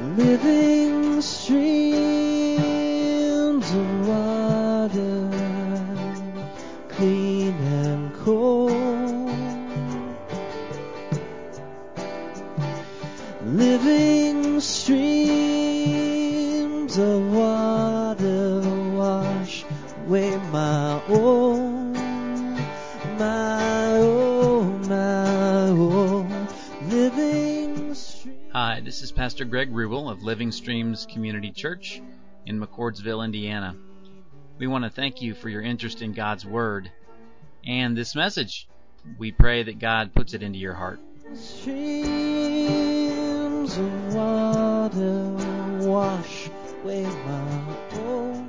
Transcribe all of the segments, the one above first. Living streams of water, clean and cold. Living streams of water, wash away my old, my old, my old. Living streams. Hi, this is Pastor Greg Rubel of Living Streams Community Church in McCordsville, Indiana. We want to thank you for your interest in God's Word and this message. We pray that God puts it into your heart. Streams of water wash away my old.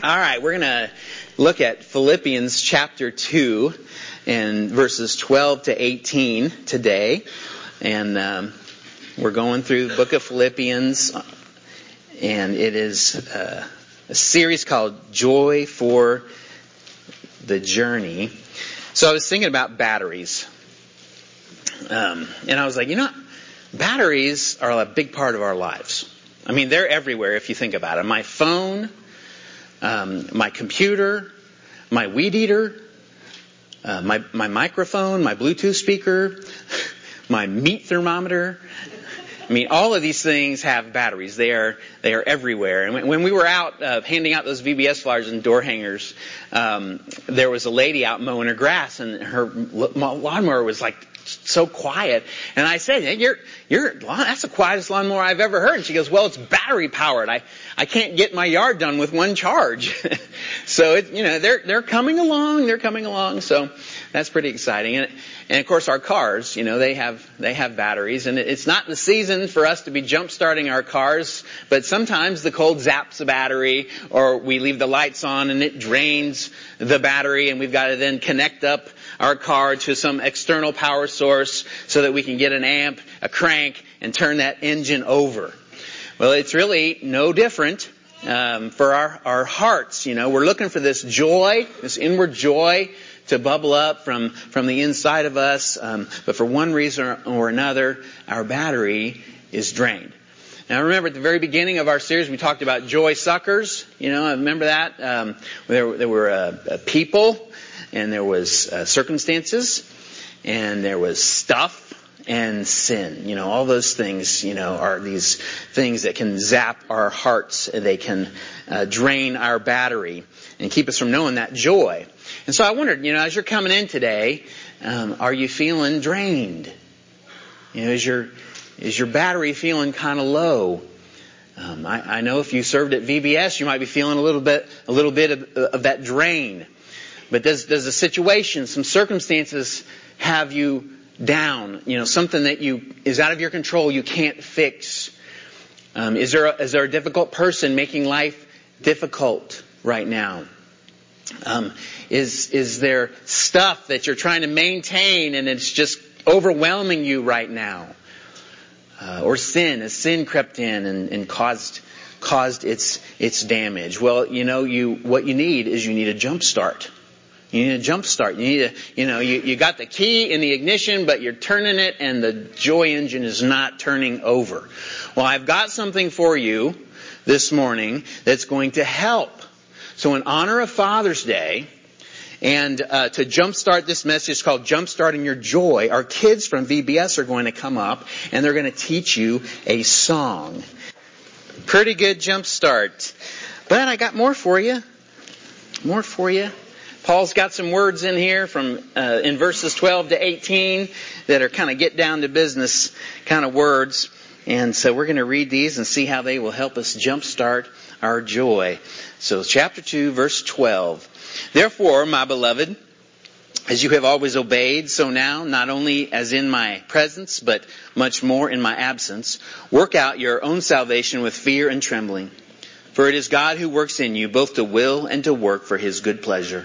All right, we're going to look at Philippians chapter 2 and verses 12 to 18 today. And we're going through the book of Philippians, and it is a series called Joy for the Journey. So I was thinking about batteries. And I was like, you know, batteries are a big part of our lives. I mean, they're everywhere if you think about it. My phone, my computer, my weed eater, my microphone, my Bluetooth speaker, my meat thermometer. I mean, all of these things have batteries. They are everywhere. And when we were out handing out those VBS flyers and door hangers, there was a lady out mowing her grass, and her lawnmower was like so quiet. And I said, hey, that's the quietest lawnmower I've ever heard. And she goes, well, it's battery powered. I can't get my yard done with one charge. So, they're coming along. So that's pretty exciting. And of course, our cars, they have batteries. And it's not the season for us to be jump-starting our cars. But sometimes the cold zaps the battery, or we leave the lights on and it drains the battery. And we've got to then connect up our car to some external power source so that we can get an amp, a crank, and turn that engine over. Well, it's really no different for our hearts. We're looking for this joy, this inward joy to bubble up from the inside of us. But for one reason or another, our battery is drained. Now, remember at the very beginning of our series, we talked about joy suckers. Remember that? There were people, and there was circumstances, and there was stuff, and sin. All those things, are these things that can zap our hearts. They can drain our battery and keep us from knowing that joy. And so I wondered, as you're coming in today, are you feeling drained? Is your battery feeling kind of low? I know if you served at VBS, you might be feeling a little bit of that drain. But does the situation, some circumstances, have you down? Something that is out of your control, you can't fix. Is there a difficult person making life difficult right now? Is there stuff that you're trying to maintain and it's just overwhelming you right now? Or sin? Has sin crept in and caused its damage? Well, you need a jump start. You got the key in the ignition, but you're turning it and the joy engine is not turning over. Well, I've got something for you this morning that's going to help. So in honor of Father's Day, and to jumpstart this message called Jumpstarting Your Joy, our kids from VBS are going to come up and they're going to teach you a song. Pretty good jumpstart. But I got more for you. Paul's got some words in here from in verses 12 to 18 that are kind of get down to business kind of words. And so we're going to read these and see how they will help us jumpstart our joy. So chapter 2, verse 12. Therefore, my beloved, as you have always obeyed, so now, not only as in my presence, but much more in my absence, work out your own salvation with fear and trembling. For it is God who works in you both to will and to work for His good pleasure.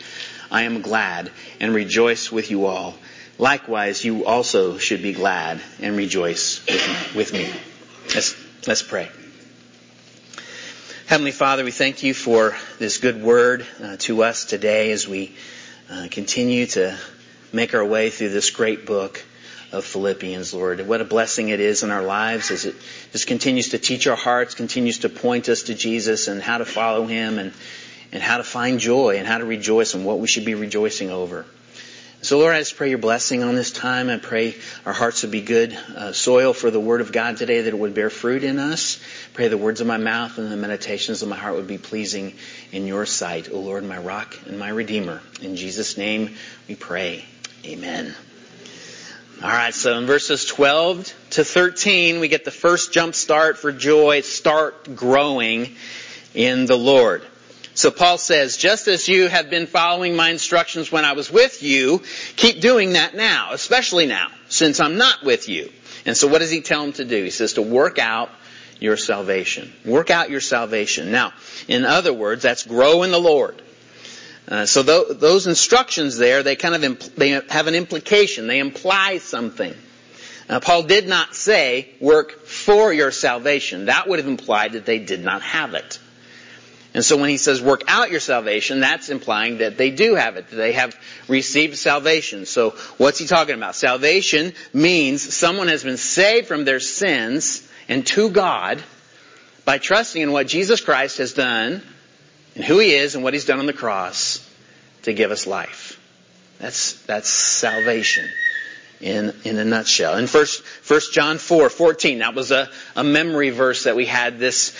I am glad and rejoice with you all. Likewise, you also should be glad and rejoice with me. Let's pray. Heavenly Father, we thank you for this good word to us today as we continue to make our way through this great book of Philippians, Lord. What a blessing it is in our lives as it just continues to teach our hearts, continues to point us to Jesus and how to follow him and how to find joy and how to rejoice and what we should be rejoicing over. So, Lord, I just pray your blessing on this time. I pray our hearts would be good soil for the Word of God today, that it would bear fruit in us. Pray the words of my mouth and the meditations of my heart would be pleasing in your sight, O Lord, my rock and my redeemer. In Jesus' name we pray. Amen. All right, so in verses 12 to 13, we get the first jump start for joy. Start growing in the Lord. So Paul says, just as you have been following my instructions when I was with you, keep doing that now, especially now, since I'm not with you. And so what does he tell them to do? He says to work out your salvation. Work out your salvation. Now, in other words, that's grow in the Lord. So those instructions there, they kind of they have an implication. They imply something. Paul did not say work for your salvation. That would have implied that they did not have it. And so when he says work out your salvation, that's implying that they do have it, that they have received salvation. So what's he talking about? Salvation means someone has been saved from their sins and to God by trusting in what Jesus Christ has done and who he is and what he's done on the cross to give us life. That's salvation in a nutshell. In 1 John 4:14, that was a memory verse that we had this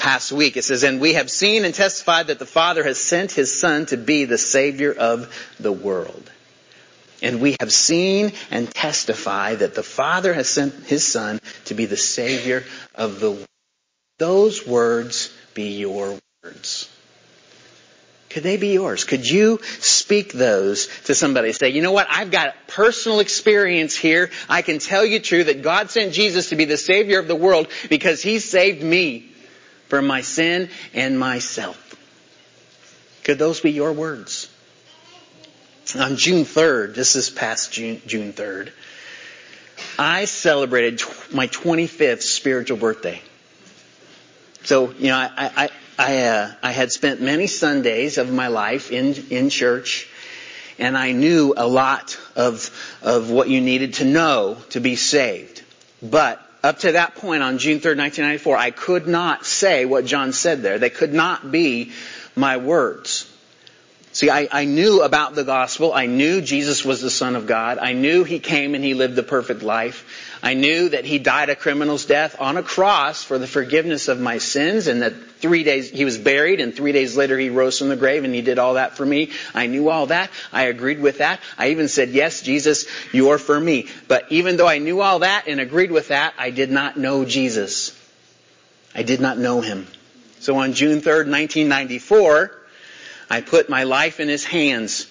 past week. It says, and we have seen and testified that the Father has sent his Son to be the Savior of the world. And we have seen and testified that the Father has sent his Son to be the Savior of the world. Those words be your words. Could they be yours? Could you speak those to somebody? Say, you know what? I've got personal experience here. I can tell you true that God sent Jesus to be the Savior of the world because he saved me from my sin and myself. Could those be your words? On June 3rd, this is past June 3rd, I celebrated my 25th spiritual birthday. So, you know, I had spent many Sundays of my life in church, and I knew a lot of what you needed to know to be saved. But up to that point on June 3rd, 1994, I could not say what John said there. They could not be my words. See, I knew about the gospel. I knew Jesus was the Son of God. I knew he came and he lived the perfect life. I knew that he died a criminal's death on a cross for the forgiveness of my sins, and that 3 days he was buried, and 3 days later he rose from the grave, and he did all that for me. I knew all that. I agreed with that. I even said, yes, Jesus, you are for me. But even though I knew all that and agreed with that, I did not know Jesus. I did not know him. So on June 3rd, 1994, I put my life in his hands.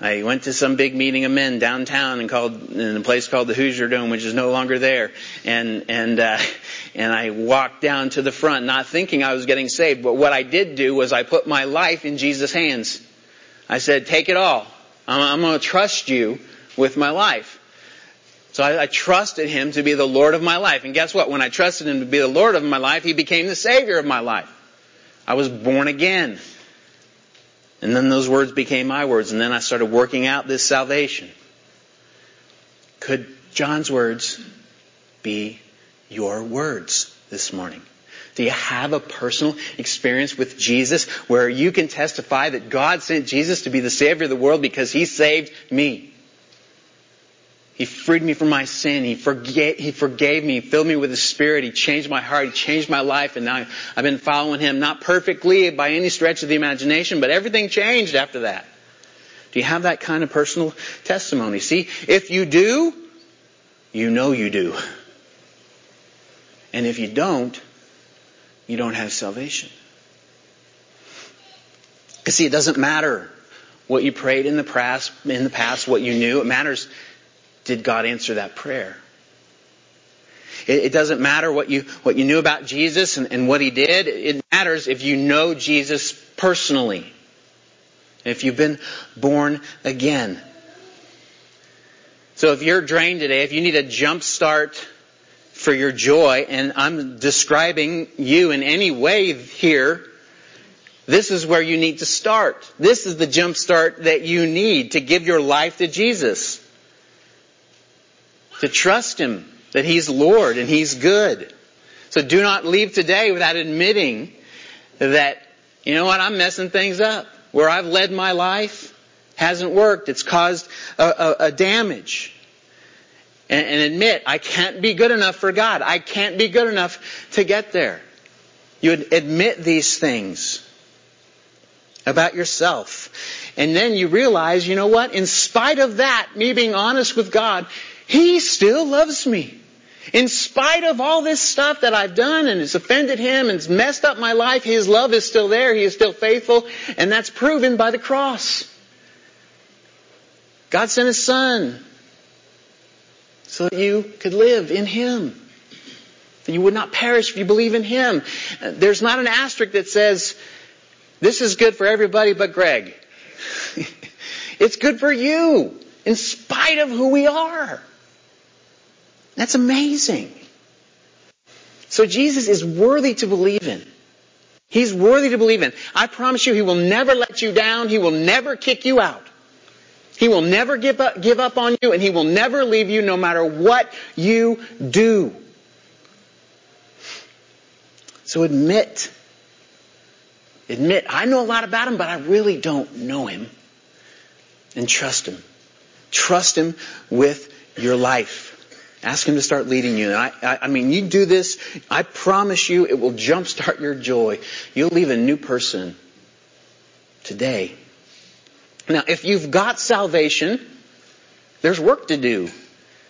I went to some big meeting of men downtown and called in a place called the Hoosier Dome, which is no longer there. And I walked down to the front, not thinking I was getting saved. But what I did do was I put my life in Jesus' hands. I said, take it all. I'm going to trust you with my life. So I trusted him to be the Lord of my life. And guess what? When I trusted him to be the Lord of my life, he became the Savior of my life. I was born again. And then those words became my words. And then I started working out this salvation. Could John's words be your words this morning? Do you have a personal experience with Jesus where you can testify that God sent Jesus to be the Savior of the world because he saved me? He freed me from my sin. He forgave me. He filled me with His Spirit. He changed my heart. He changed my life. And now I've been following Him, not perfectly by any stretch of the imagination, but everything changed after that. Do you have that kind of personal testimony? See, if you do, you know you do. And if you don't have salvation. See, it doesn't matter What you prayed in the past, what you knew, it matters. Did God answer that prayer? It doesn't matter what you knew about Jesus and what he did. It matters if you know Jesus personally. If you've been born again. So if you're drained today, if you need a jump start for your joy, and I'm describing you in any way here, this is where you need to start. This is the jump start that you need to give your life to Jesus. To trust him that he's Lord and he's good. So do not leave today without admitting that, you know what, I'm messing things up. Where I've led my life hasn't worked. It's caused a damage. And admit, I can't be good enough for God. I can't be good enough to get there. You would admit these things about yourself. And then you realize, you know what? In spite of that, me being honest with God, he still loves me. In spite of all this stuff that I've done and it's offended him and it's messed up my life, his love is still there. He is still faithful. And that's proven by the cross. God sent his Son so that you could live in him. That you would not perish if you believe in him. There's not an asterisk that says, this is good for everybody but Greg. It's good for you, in spite of who we are. That's amazing. So Jesus is worthy to believe in. He's worthy to believe in. I promise you, he will never let you down. He will never kick you out. He will never give up on you, and he will never leave you no matter what you do. So admit, I know a lot about him, but I really don't know him. And trust him. Trust him with your life. Ask him to start leading you. And I mean, you do this, I promise you, it will jumpstart your joy. You'll leave a new person today. Now, if you've got salvation, there's work to do.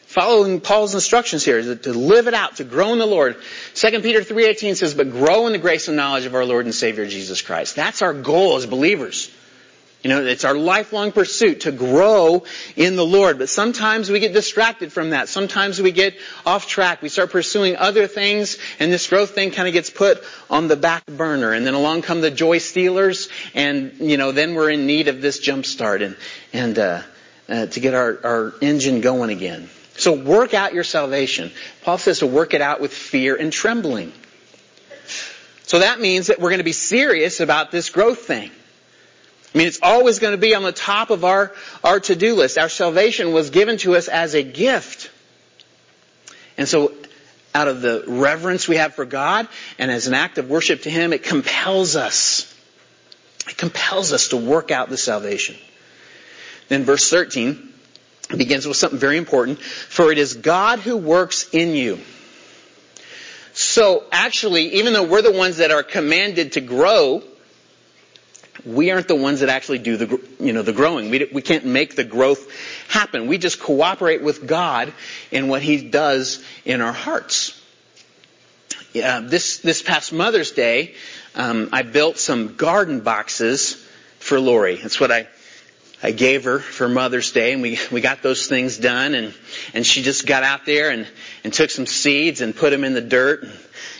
Following Paul's instructions here is to live it out, to grow in the Lord. 2 Peter 3:18 says, but grow in the grace and knowledge of our Lord and Savior Jesus Christ. That's our goal as believers. You know, it's our lifelong pursuit to grow in the Lord. But sometimes we get distracted from that. Sometimes we get off track. We start pursuing other things, and this growth thing kind of gets put on the back burner. And then along come the joy stealers, and, you know, then we're in need of this jump start and to get our engine going again. So work out your salvation. Paul says to work it out with fear and trembling. So that means that we're going to be serious about this growth thing. I mean, it's always going to be on the top of our to-do list. Our salvation was given to us as a gift. And so out of the reverence we have for God and as an act of worship to him, it compels us. It compels us to work out the salvation. Then verse 13... it begins with something very important. For it is God who works in you. So actually, even though we're the ones that are commanded to grow, we aren't the ones that actually do the growing. We can't make the growth happen. We just cooperate with God in what he does in our hearts. This past Mother's Day, I built some garden boxes for Lori. That's what I gave her for Mother's Day, and we got those things done, and she just got out there and took some seeds and put them in the dirt,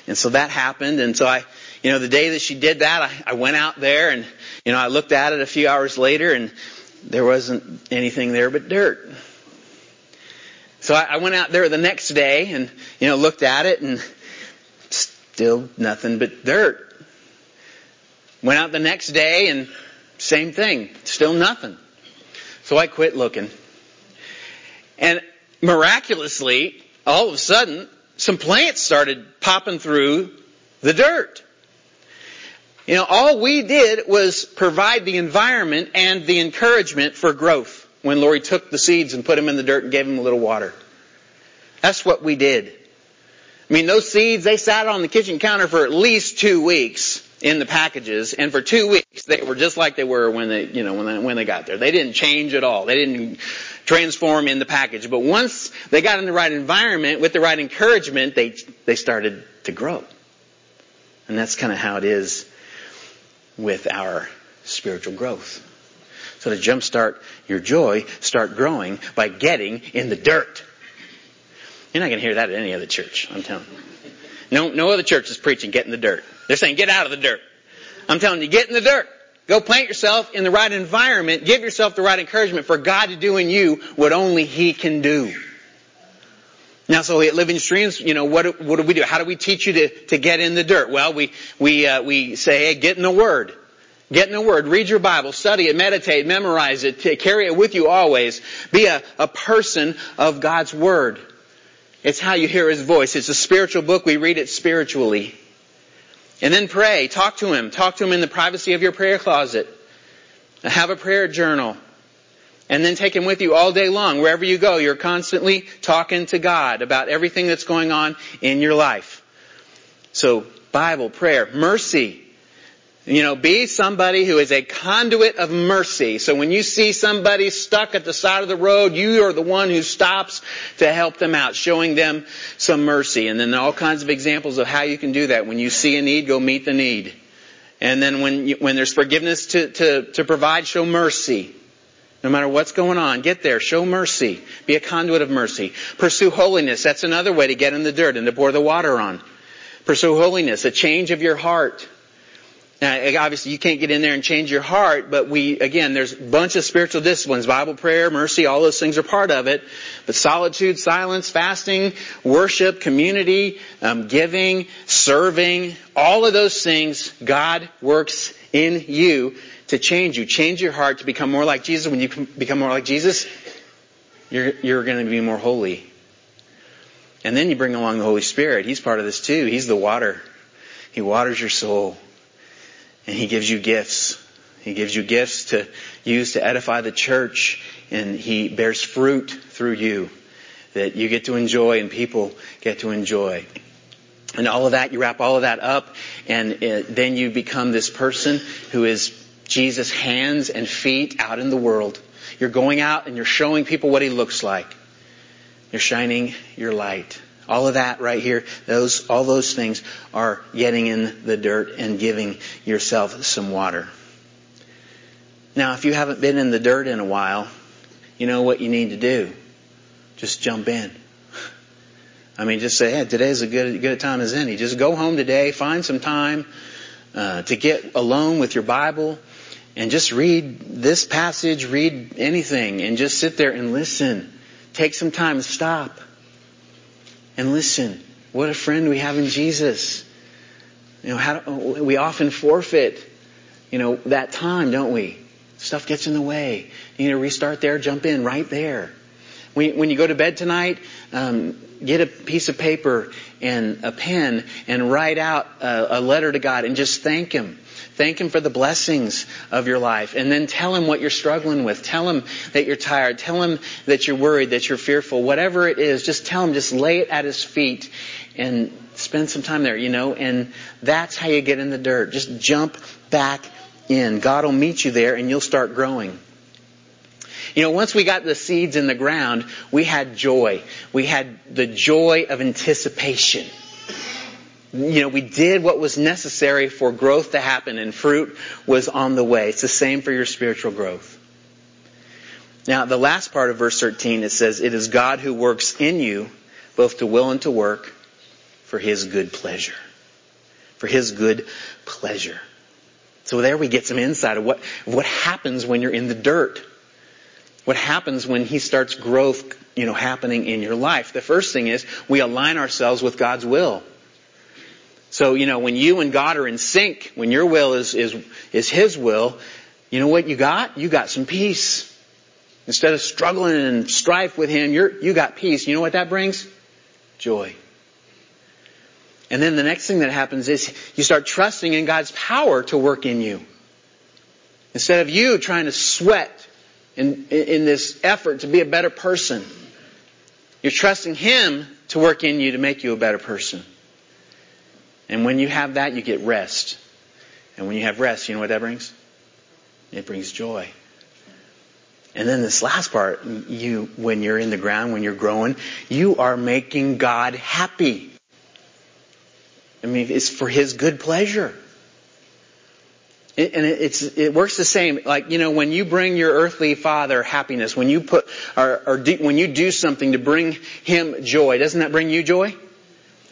and so that happened. And so I, you know, the day that she did that, I went out there, and, you know, I looked at it a few hours later, and there wasn't anything there but dirt. So I went out there the next day, and, you know, looked at it, and still nothing but dirt. Went out the next day, and same thing, still nothing. So I quit looking. And miraculously, all of a sudden, some plants started popping through the dirt. You know, all we did was provide the environment and the encouragement for growth when Lori took the seeds and put them in the dirt and gave them a little water. That's what we did. I mean, those seeds, they sat on the kitchen counter for at least 2 weeks in the packages, and for 2 weeks they were just like they were when they got there. They didn't change at all. They didn't transform in the package. But once they got in the right environment with the right encouragement, they started to grow. And that's kind of how it is with our spiritual growth. So to jumpstart your joy, start growing by getting in the dirt. You're not going to hear that at any other church, I'm telling you. No other church is preaching get in the dirt. They're saying get out of the dirt. I'm telling you, get in the dirt. Go plant yourself in the right environment. Give yourself the right encouragement for God to do in you what only He can do. Now, so at Living Streams, you know, what do we do? How do we teach you to get in the dirt? Well, we say, hey, get in the Word. Get in the Word. Read your Bible. Study it. Meditate. Memorize it. Carry it with you always. Be a person of God's Word. It's how you hear His voice. It's a spiritual book. We read it spiritually. And then pray. Talk to Him. Talk to Him in the privacy of your prayer closet. Have a prayer journal. And then take Him with you all day long. Wherever you go, you're constantly talking to God about everything that's going on in your life. So, Bible, prayer, mercy. You know, be somebody who is a conduit of mercy. So when you see somebody stuck at the side of the road, you are the one who stops to help them out, showing them some mercy. And then all kinds of examples of how you can do that. When you see a need, go meet the need. And then when there's forgiveness to provide, show mercy. No matter what's going on, get there, show mercy. Be a conduit of mercy. Pursue holiness. That's another way to get in the dirt and to pour the water on. Pursue holiness, a change of your heart. Now, obviously, you can't get in there and change your heart, but there's a bunch of spiritual disciplines. Bible, prayer, mercy, all those things are part of it. But solitude, silence, fasting, worship, community, giving, serving, all of those things, God works in you to change you. Change your heart to become more like Jesus. When you become more like Jesus, you're going to be more holy. And then you bring along the Holy Spirit. He's part of this too. He's the water. He waters your soul. And He gives you gifts. He gives you gifts to use to edify the church. And He bears fruit through you that you get to enjoy and people get to enjoy. And all of that, you wrap all of that up. And then you become this person who is Jesus' hands and feet out in the world. You're going out and you're showing people what He looks like. You're shining your light. All of that right here, all those things are getting in the dirt and giving yourself some water. Now, if you haven't been in the dirt in a while, you know what you need to do. Just jump in. I mean, just say, hey, today's as good a time as any. Just go home today, find some time to get alone with your Bible, and just read this passage, read anything, and just sit there and listen. Take some time and stop. And listen, what a friend we have in Jesus. You know, we often forfeit, that time, don't we? Stuff gets in the way. You need to restart there, jump in right there. When you go to bed tonight, get a piece of paper and a pen and write out a letter to God and just thank Him. Thank Him for the blessings of your life. And then tell Him what you're struggling with. Tell Him that you're tired. Tell Him that you're worried, that you're fearful. Whatever it is, just tell Him. Just lay it at His feet and spend some time there, And that's how you get in the dirt. Just jump back in. God will meet you there and you'll start growing. Once we got the seeds in the ground, we had joy. We had the joy of anticipation. We did what was necessary for growth to happen, and fruit was on the way. It's the same for your spiritual growth. Now, the last part of verse 13, it says, it is God who works in you, both to will and to work, for His good pleasure. For His good pleasure. So there we get some insight of what happens when you're in the dirt. What happens when He starts growth, happening in your life. The first thing is, we align ourselves with God's will. So, when you and God are in sync, when your will is His will, you know what you got? You got some peace. Instead of struggling and strife with Him, you got peace. You know what that brings? Joy. And then the next thing that happens is you start trusting in God's power to work in you. Instead of you trying to sweat in this effort to be a better person, you're trusting Him to work in you to make you a better person. And when you have that, you get rest. And when you have rest, you know what that brings? It brings joy. And then this last part, when you're in the ground, when you're growing, you are making God happy. I mean, it's for His good pleasure. And it works the same. Like, you know, when you bring your earthly father happiness, when you put when you do something to bring him joy, doesn't that bring you joy?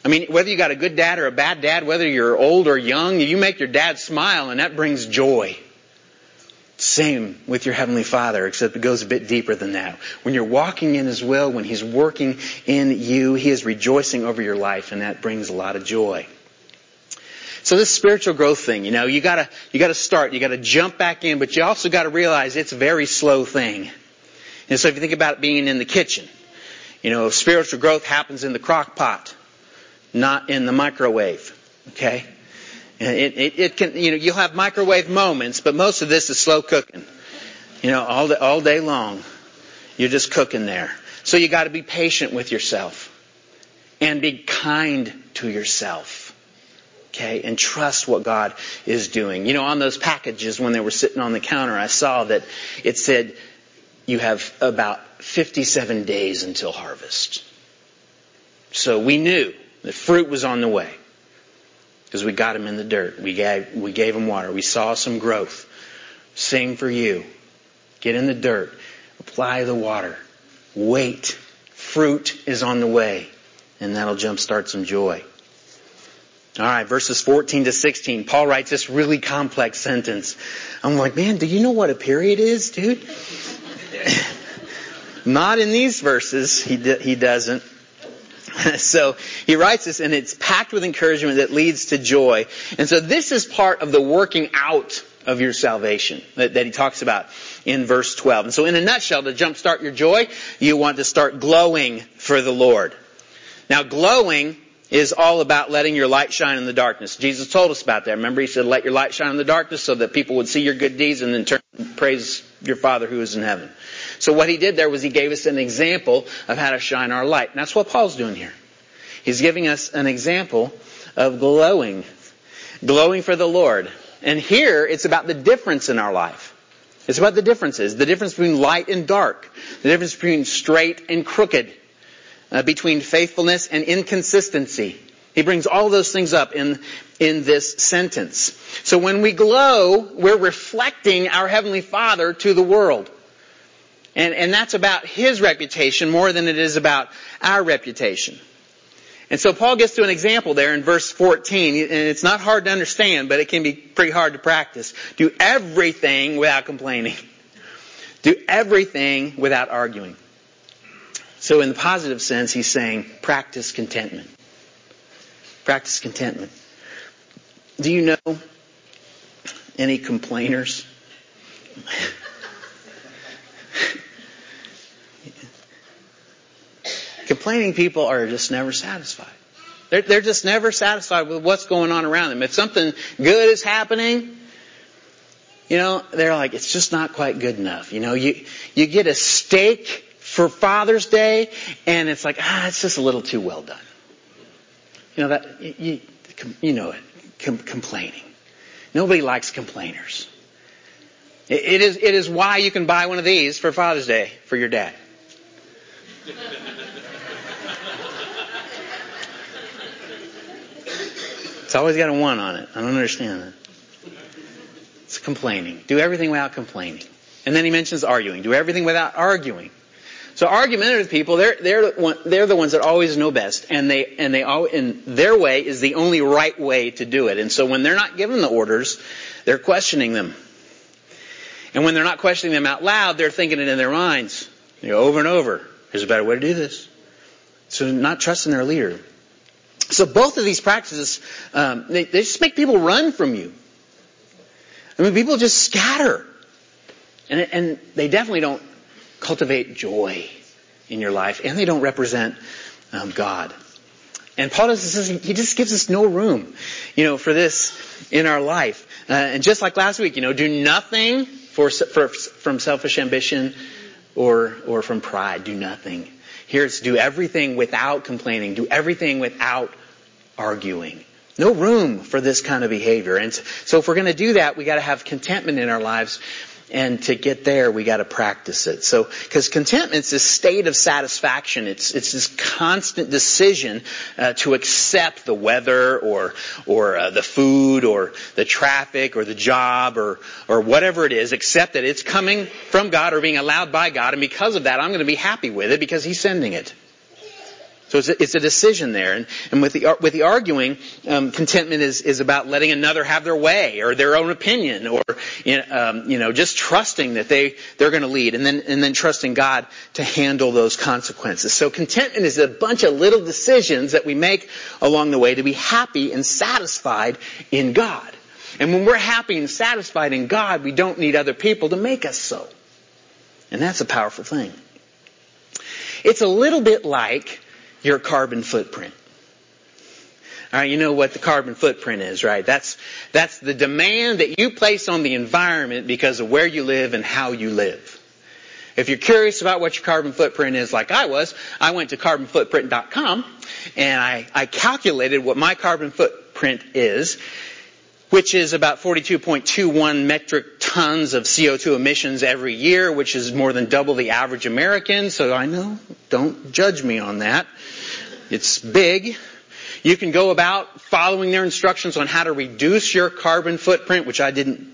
I mean, whether you got a good dad or a bad dad, whether you're old or young, you make your dad smile, and that brings joy. Same with your Heavenly Father, except it goes a bit deeper than that. When you're walking in His will, when He's working in you, He is rejoicing over your life, and that brings a lot of joy. So this spiritual growth thing, you know, you gotta start, you gotta jump back in, but you also gotta realize it's a very slow thing. And so if you think about it being in the kitchen, you know, spiritual growth happens in the crock pot, not in the microwave. Okay? And it can, you know, you'll have microwave moments, but most of this is slow cooking. You know, all day long, you're just cooking there. So you gotta be patient with yourself and be kind to yourself. Okay, and trust what God is doing. You know, on those packages when they were sitting on the counter, I saw that it said you have about 57 days until harvest. So we knew the fruit was on the way because we got them in the dirt. We gave them water. We saw some growth. Same for you. Get in the dirt. Apply the water. Wait. Fruit is on the way. And that'll jumpstart some joy. All right, verses 14 to 16. Paul writes this really complex sentence. I'm like, man, do you know what a period is, dude? Not in these verses. He doesn't. So he writes this, and it's packed with encouragement that leads to joy. And so this is part of the working out of your salvation that he talks about in verse 12. And so in a nutshell, to jumpstart your joy, you want to start glowing for the Lord. Now, glowing is all about letting your light shine in the darkness. Jesus told us about that. Remember, He said, let your light shine in the darkness so that people would see your good deeds and in turn praise your Father who is in heaven. So what He did there was He gave us an example of how to shine our light. And that's what Paul's doing here. He's giving us an example of glowing for the Lord. And here, it's about the difference in our life. It's about the differences, the difference between light and dark, the difference between straight and crooked, between faithfulness and inconsistency. He brings all those things up in this sentence. So when we glow, we're reflecting our Heavenly Father to the world. And that's about His reputation more than it is about our reputation. And so Paul gets to an example there in verse 14, and it's not hard to understand, but it can be pretty hard to practice. Do everything without complaining. Do everything without arguing. So in the positive sense, he's saying, practice contentment. Practice contentment. Do you know any complainers? Complaining people are just never satisfied. They're just never satisfied with what's going on around them. If something good is happening, you know, they're like, it's just not quite good enough. You know, you get a steak for Father's Day, and it's like, it's just a little too well done. You know that you know it. Complaining. Nobody likes complainers. It is why you can buy one of these for Father's Day for your dad. It's always got a one on it. I don't understand that. It's complaining. Do everything without complaining. And then he mentions arguing. Do everything without arguing. So argumentative people, they're the ones that always know best, and their way is the only right way to do it. And so when they're not given the orders, they're questioning them. And when they're not questioning them out loud, they're thinking it in their minds, you know, over and over. There's a better way to do this. So not trusting their leader. So both of these practices, they just make people run from you. I mean, people just scatter, and they definitely don't cultivate joy in your life, and they don't represent God. And Paul does this; he just gives us no room, you know, for this in our life. And just like last week, you know, do nothing from selfish ambition or from pride. Do nothing. Here it's do everything without complaining. Do everything without arguing. No room for this kind of behavior. And so, if we're going to do that, we got to have contentment in our lives. And to get there, we got to practice it. So, because contentment's this state of satisfaction. It's this constant decision to accept the weather or the food or the traffic or the job or whatever it is, accept that it's coming from God or being allowed by God, and because of that, I'm going to be happy with it because He's sending it. So it's a decision there, and with the arguing, contentment is about letting another have their way or their own opinion, or just trusting that they're going to lead, and then trusting God to handle those consequences. So contentment is a bunch of little decisions that we make along the way to be happy and satisfied in God. And when we're happy and satisfied in God, we don't need other people to make us so, and that's a powerful thing. It's a little bit like your carbon footprint. All right, you know what the carbon footprint is, right? That's the demand that you place on the environment because of where you live and how you live. If you're curious about what your carbon footprint is, like I was, I went to carbonfootprint.com and I calculated what my carbon footprint is, which is about 42.21 metric tons of CO2 emissions every year, which is more than double the average American. So I know, don't judge me on that. It's big. You can go about following their instructions on how to reduce your carbon footprint, which I didn't.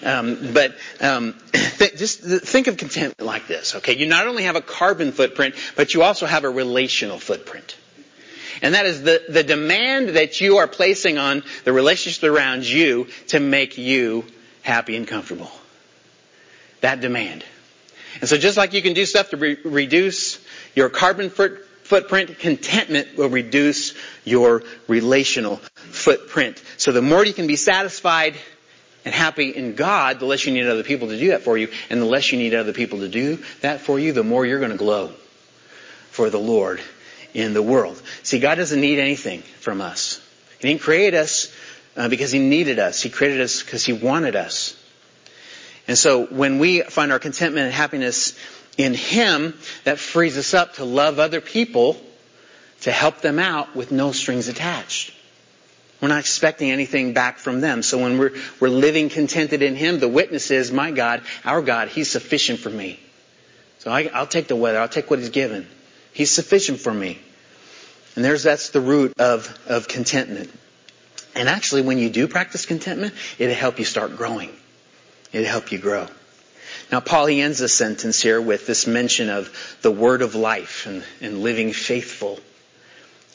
Just think of contentment like this, okay? You not only have a carbon footprint, but you also have a relational footprint. And that is the demand that you are placing on the relationships around you to make you happy and comfortable. That demand. And so just like you can do stuff to reduce your carbon footprint, contentment will reduce your relational footprint. So the more you can be satisfied and happy in God, the less you need other people to do that for you. And the less you need other people to do that for you, the more you're going to glow for the Lord in the world. See, God doesn't need anything from us. He didn't create us because He needed us. He created us because He wanted us. And so when we find our contentment and happiness in Him, that frees us up to love other people, to help them out with no strings attached. We're not expecting anything back from them. So when we're living contented in Him, the witness is, my God, our God, He's sufficient for me. So I'll take the weather. I'll take what He's given. He's sufficient for me. And that's the root of contentment. And actually, when you do practice contentment, it'll help you start growing. It'll help you grow. Now, Paul, he ends the sentence here with this mention of the word of life and living faithful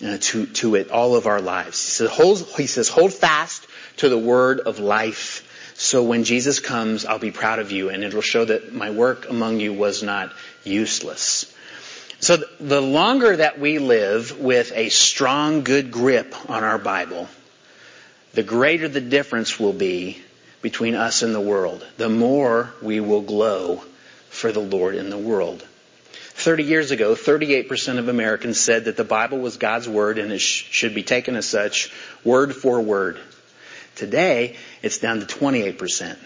to it all of our lives. He says, hold fast to the word of life. So when Jesus comes, I'll be proud of you, and it will show that my work among you was not useless. So the longer that we live with a strong, good grip on our Bible, the greater the difference will be between us and the world. The more we will glow for the Lord in the world. 30 years ago, 38% of Americans said that the Bible was God's Word and it should be taken as such, word for word. Today, it's down to 28%.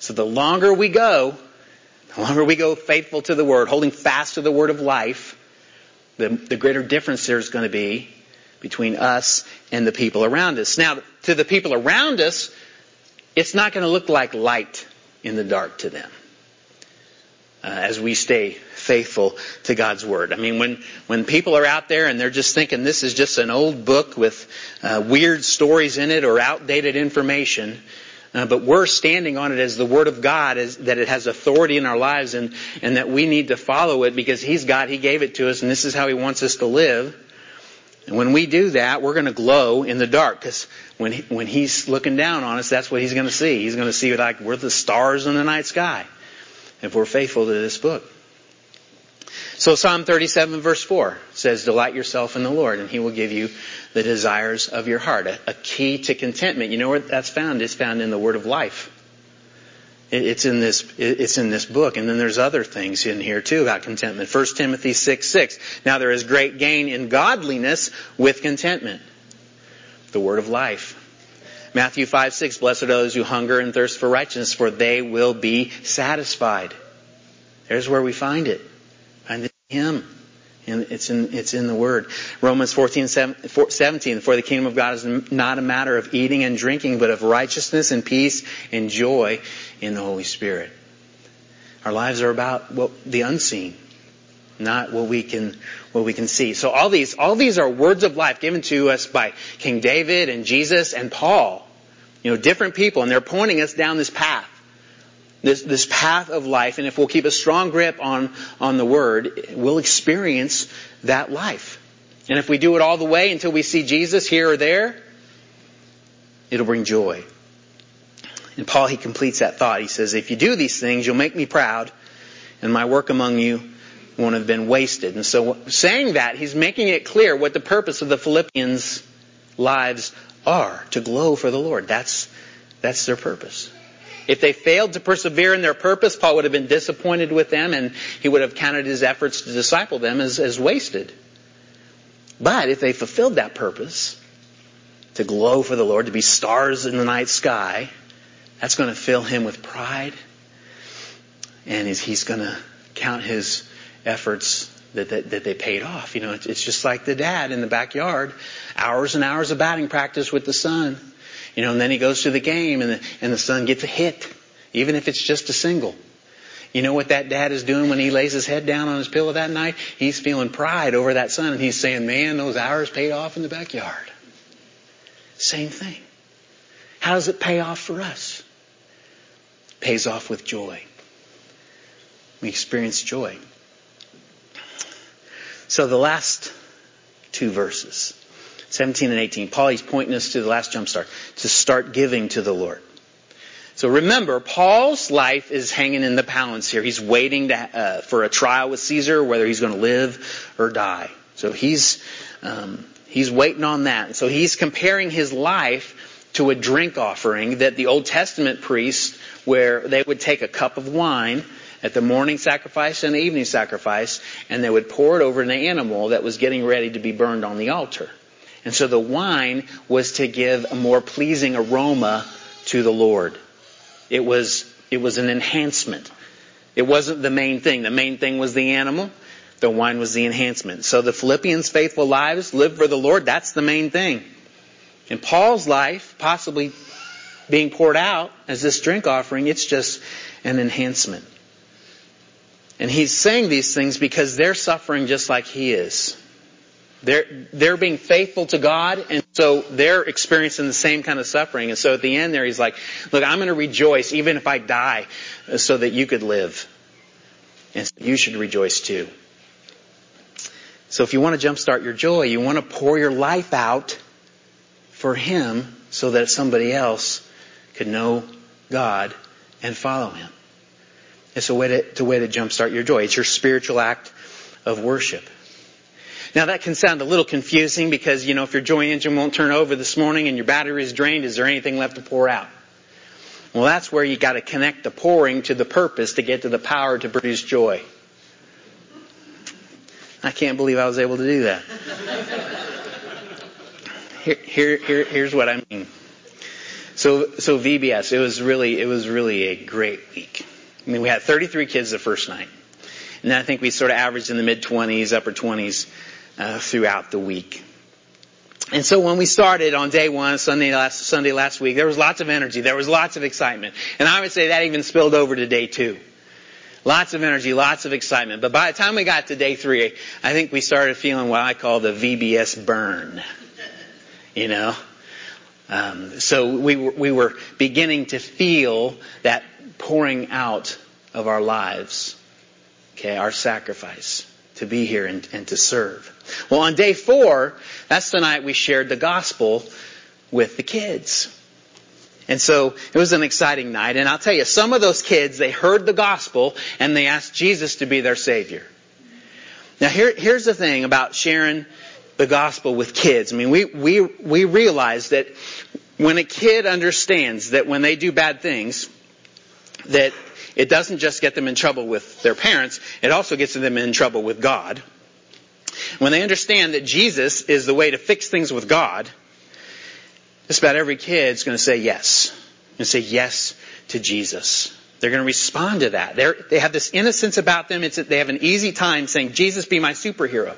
So the longer we go faithful to the Word, holding fast to the Word of life, the greater difference there's going to be between us and the people around us. Now, to the people around us, it's not going to look like light in the dark to them as we stay faithful to God's Word. I mean, when people are out there and they're just thinking this is just an old book with weird stories in it or outdated information, but we're standing on it as the Word of God, that it has authority in our lives and that we need to follow it because He's God, He gave it to us, and this is how He wants us to live. And when we do that, we're going to glow in the dark because when He's looking down on us, that's what He's going to see. He's going to see like we're the stars in the night sky if we're faithful to this book. So Psalm 37 verse 4 says, delight yourself in the Lord and He will give you the desires of your heart. A key to contentment. You know where that's found? It's found in the Word of life. It's in this book. And then there's other things in here too about contentment. 1 Timothy 6:6. Now there is great gain in godliness with contentment. The Word of life. Matthew 5:6. Blessed are those who hunger and thirst for righteousness, for they will be satisfied. There's where we find it. Find it in Him, It's in the Word. Romans 14:17. For the kingdom of God is not a matter of eating and drinking, but of righteousness and peace and joy in the Holy Spirit. Our lives are about the unseen, not what we can see. So all these are words of life given to us by King David and Jesus and Paul. Different people, and they're pointing us down this path. This path of life, and if we'll keep a strong grip on the Word, we'll experience that life. And if we do it all the way until we see Jesus here or there, it'll bring joy. And Paul, he completes that thought. He says, if you do these things, you'll make me proud, and my work among you won't have been wasted. And so saying that, he's making it clear what the purpose of the Philippians' lives are, to glow for the Lord. That's their purpose. If they failed to persevere in their purpose, Paul would have been disappointed with them, and he would have counted his efforts to disciple them as wasted. But if they fulfilled that purpose, to glow for the Lord, to be stars in the night sky, that's going to fill him with pride. And he's going to count his efforts that they paid off. It's just like the dad in the backyard, hours and hours of batting practice with the son. And then he goes to the game and the son gets a hit, even if it's just a single. You know what that dad is doing when he lays his head down on his pillow that night? He's feeling pride over that son, and he's saying, man, those hours paid off in the backyard. Same thing. How does it pay off for us? It pays off with joy. We experience joy. So the last two verses, 17 and 18. Paul, he's pointing us to the last jumpstart, to start giving to the Lord. So remember, Paul's life is hanging in the balance here. He's waiting for a trial with Caesar, whether he's going to live or die. So he's waiting on that. And so he's comparing his life to a drink offering that the Old Testament priests, where they would take a cup of wine at the morning sacrifice and the evening sacrifice, and they would pour it over an animal that was getting ready to be burned on the altar. And so the wine was to give a more pleasing aroma to the Lord. It was an enhancement. It wasn't the main thing. The main thing was the animal. The wine was the enhancement. So the Philippians' faithful lives lived for the Lord. That's the main thing. And Paul's life, possibly being poured out as this drink offering, it's just an enhancement. And he's saying these things because they're suffering just like he is. They're being faithful to God, and so they're experiencing the same kind of suffering. And so at the end there, he's like, look, I'm going to rejoice even if I die so that you could live. And so you should rejoice too. So if you want to jumpstart your joy, you want to pour your life out for Him so that somebody else could know God and follow Him. It's a way to jumpstart your joy. It's your spiritual act of worship. Now that can sound a little confusing because, if your joy engine won't turn over this morning and your battery is drained, is there anything left to pour out? Well, that's where you got to connect the pouring to the purpose to get to the power to produce joy. I can't believe I was able to do that. Here's what I mean. So VBS, it was really a great week. We had 33 kids the first night, and I think we sort of averaged in the mid-20s, upper 20s. Throughout the week. And so when we started on day one, Sunday last week, there was lots of energy. There was lots of excitement. And I would say that even spilled over to day two. Lots of energy, lots of excitement. But by the time we got to day three, I think we started feeling what I call the VBS burn. So we were beginning to feel that pouring out of our lives. Our sacrifice to be here and to serve. Well, on day four, that's the night we shared the gospel with the kids. And so it was an exciting night. And I'll tell you, some of those kids, they heard the gospel and they asked Jesus to be their Savior. Now, here's the thing about sharing the gospel with kids. We realize that when a kid understands that when they do bad things, that it doesn't just get them in trouble with their parents, it also gets them in trouble with God. When they understand that Jesus is the way to fix things with God, just about every kid's going to say yes. They're going to say yes to Jesus. They're going to respond to that. They have this innocence about them. They have an easy time saying, Jesus, be my superhero.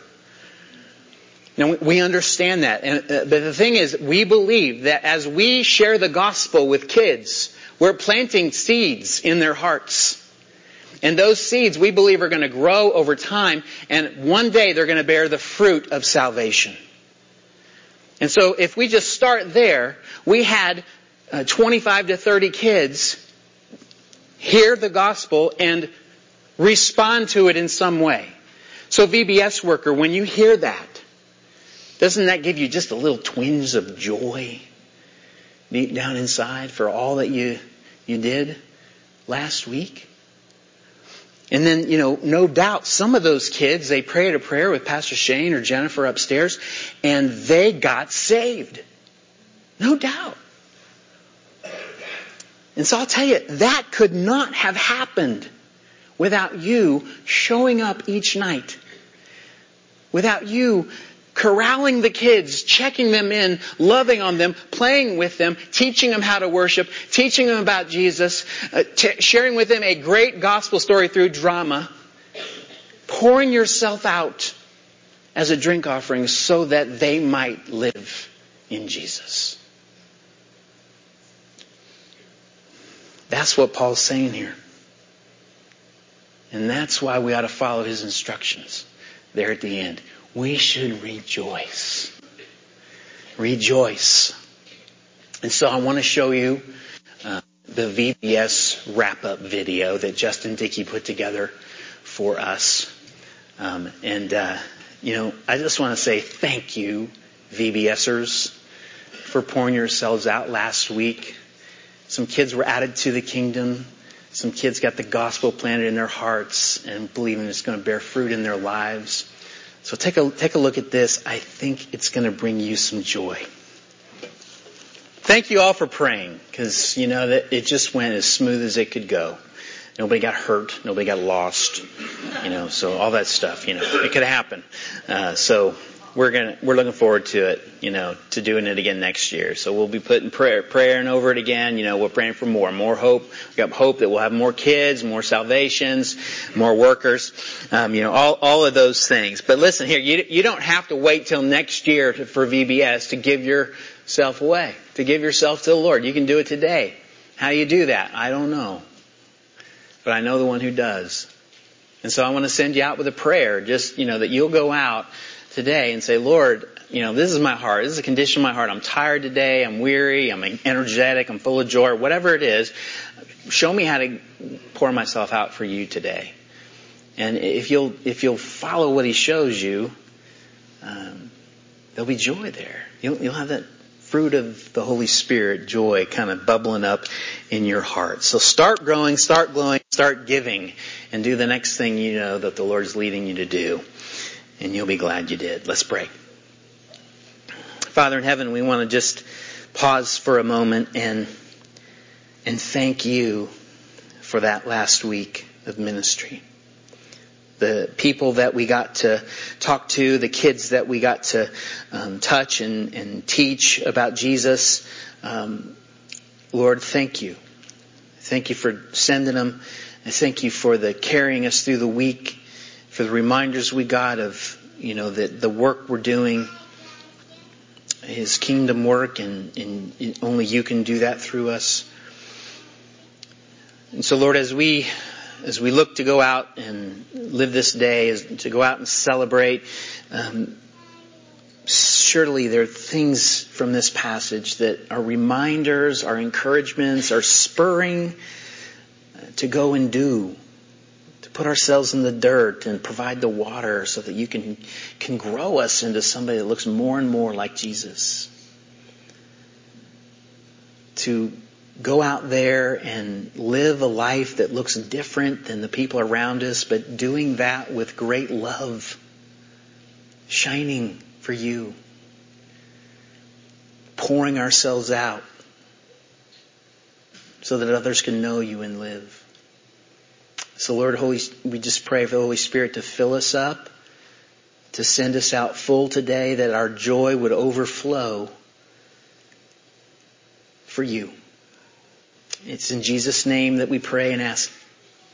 Now, we understand that. But the thing is, we believe that as we share the gospel with kids, we're planting seeds in their hearts. And those seeds, we believe, are going to grow over time. And one day, they're going to bear the fruit of salvation. And so, if we just start there, we had 25 to 30 kids hear the gospel and respond to it in some way. So, VBS worker, when you hear that, doesn't that give you just a little twinge of joy deep down inside for all that you did last week? And then, no doubt, some of those kids, they prayed a prayer with Pastor Shane or Jennifer upstairs, and they got saved. No doubt. And so I'll tell you, that could not have happened without you showing up each night. Without you corralling the kids, checking them in, loving on them, playing with them, teaching them how to worship, teaching them about Jesus, sharing with them a great gospel story through drama, pouring yourself out as a drink offering so that they might live in Jesus. That's what Paul's saying here. And that's why we ought to follow his instructions there at the end. We should rejoice. Rejoice. And so I want to show you the VBS wrap-up video that Justin Dickey put together for us. I just want to say thank you, VBSers, for pouring yourselves out last week. Some kids were added to the kingdom. Some kids got the gospel planted in their hearts and believing it's going to bear fruit in their lives. So take a look at this. I think it's going to bring you some joy. Thank you all for praying, because it just went as smooth as it could go. Nobody got hurt. Nobody got lost. So all that stuff. It could happen. So we're looking forward to it. To doing it again next year. So we'll be putting prayer over it again. We're praying for more hope. We got hope that we'll have more kids, more salvations, more workers. All of those things. But listen here, you don't have to wait till next year for VBS to give yourself away, to give yourself to the Lord. You can do it today. How you do that, I don't know, but I know the one who does. And so I want to send you out with a prayer, just that you'll go out today and say, Lord, this is my heart. This is the condition of my heart. I'm tired today. I'm weary. I'm energetic. I'm full of joy. Whatever it is, show me how to pour myself out for you today. And if you'll follow what he shows you, there'll be joy there. You'll have that fruit of the Holy Spirit joy kind of bubbling up in your heart. So start growing, start glowing, start giving, and do the next thing you know that the Lord's leading you to do. And you'll be glad you did. Let's pray. Father in heaven, we want to just pause for a moment and thank you for that last week of ministry. The people that we got to talk to, the kids that we got to touch and teach about Jesus. Lord, thank you. Thank you for sending them. And thank you for carrying us through the week, for the reminders we got of, that the work we're doing is kingdom work, and only you can do that through us. And so, Lord, as we look to go out and live this day, to go out and celebrate, surely there are things from this passage that are reminders, are encouragements, are spurring to go and do. Put ourselves in the dirt and provide the water so that you can grow us into somebody that looks more and more like Jesus. To go out there and live a life that looks different than the people around us, but doing that with great love, shining for you, pouring ourselves out so that others can know you and live. So Lord, we just pray for the Holy Spirit to fill us up, to send us out full today, that our joy would overflow for you. It's in Jesus' name that we pray and ask.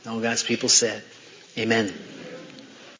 All God's people said, amen.